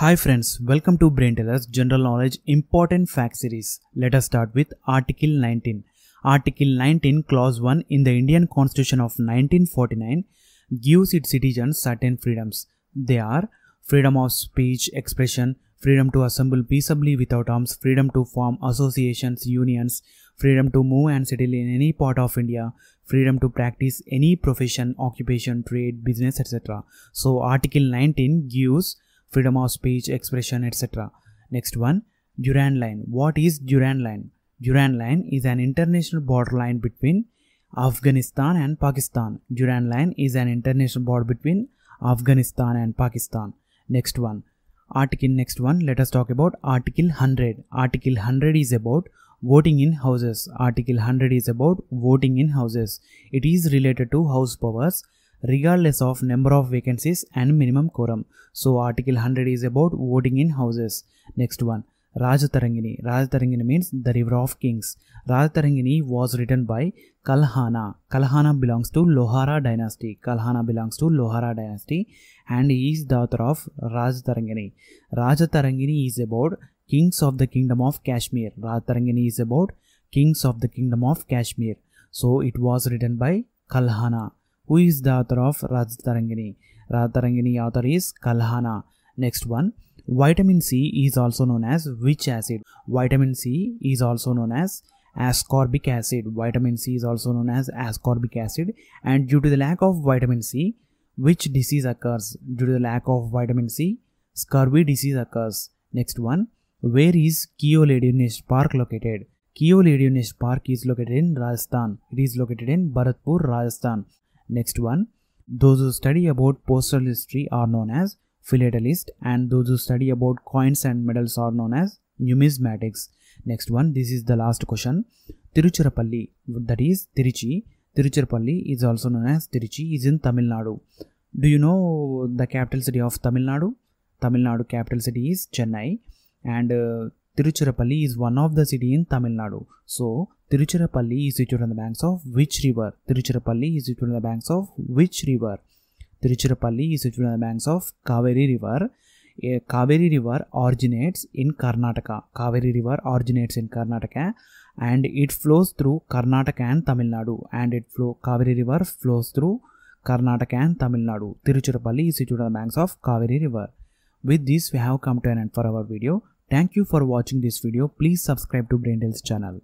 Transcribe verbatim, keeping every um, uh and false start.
Hi friends, welcome to Brainteller's General Knowledge Important Fact Series. Let us start with Article nineteen. Article nineteen Clause one in the Indian Constitution of nineteen forty-nine gives its citizens certain freedoms. They are freedom of speech, expression, freedom to assemble peaceably without arms, freedom to form associations, unions, freedom to move and settle in any part of India, freedom to practice any profession, occupation, trade, business, et cetera. So Article nineteen gives freedom of speech, expression, et cetera. Next one, Durand Line. What is Durand Line? Durand Line is an international border line between Afghanistan and Pakistan. Durand Line is an international border between Afghanistan and Pakistan. Next one, Article next one, let us talk about Article one hundred. Article one hundred is about voting in houses. Article one hundred is about voting in houses. It is related to house powers, regardless of number of vacancies and minimum quorum. So Article one hundred is about voting in houses. Next one, Rajatarangini. Rajatarangini means the river of kings. Rajatarangini was written by Kalhana. Kalhana belongs to Lohara dynasty. Kalhana belongs to Lohara dynasty and he is the author of Rajatarangini. Rajatarangini is about kings of the kingdom of Kashmir. Rajatarangini is about kings of the kingdom of Kashmir. So it was written by Kalhana. Who is the author of Rajatarangini? Rajatarangini author is Kalhana. Next one, vitamin C is also known as which acid? Vitamin C is also known as ascorbic acid. Vitamin C is also known as ascorbic acid. And due to the lack of vitamin C, which disease occurs? Due to the lack of vitamin C, scurvy disease occurs. Next one, where is Keoladeo National Park located? Keoladeo National Park is located in Rajasthan. It is located in Bharatpur, Rajasthan. Next one, those who study about postal history are known as philatelists, and those who study about coins and medals are known as numismatics. Next one, this is the last question. Tiruchirappalli, that is Tiruchi. Tiruchirappalli is also known as Tiruchi, is in Tamil Nadu. Do you know the capital city of Tamil Nadu? Tamil Nadu capital city is Chennai, and uh, Tiruchirappalli is one of the city in Tamil Nadu. So Tiruchirappalli is situated on the banks of which river? Tiruchirappalli is situated on the banks of which river? Tiruchirappalli is situated on the banks of Kaveri river. A Kaveri river originates in Karnataka. Kaveri river originates in Karnataka and it flows through Karnataka and Tamil Nadu. And it flow Kaveri river flows through Karnataka and Tamil Nadu. Tiruchirappalli is situated on the banks of Kaveri river. With this, we have come to an end for our video. Thank you for watching this video. Please subscribe to Brainteller's channel.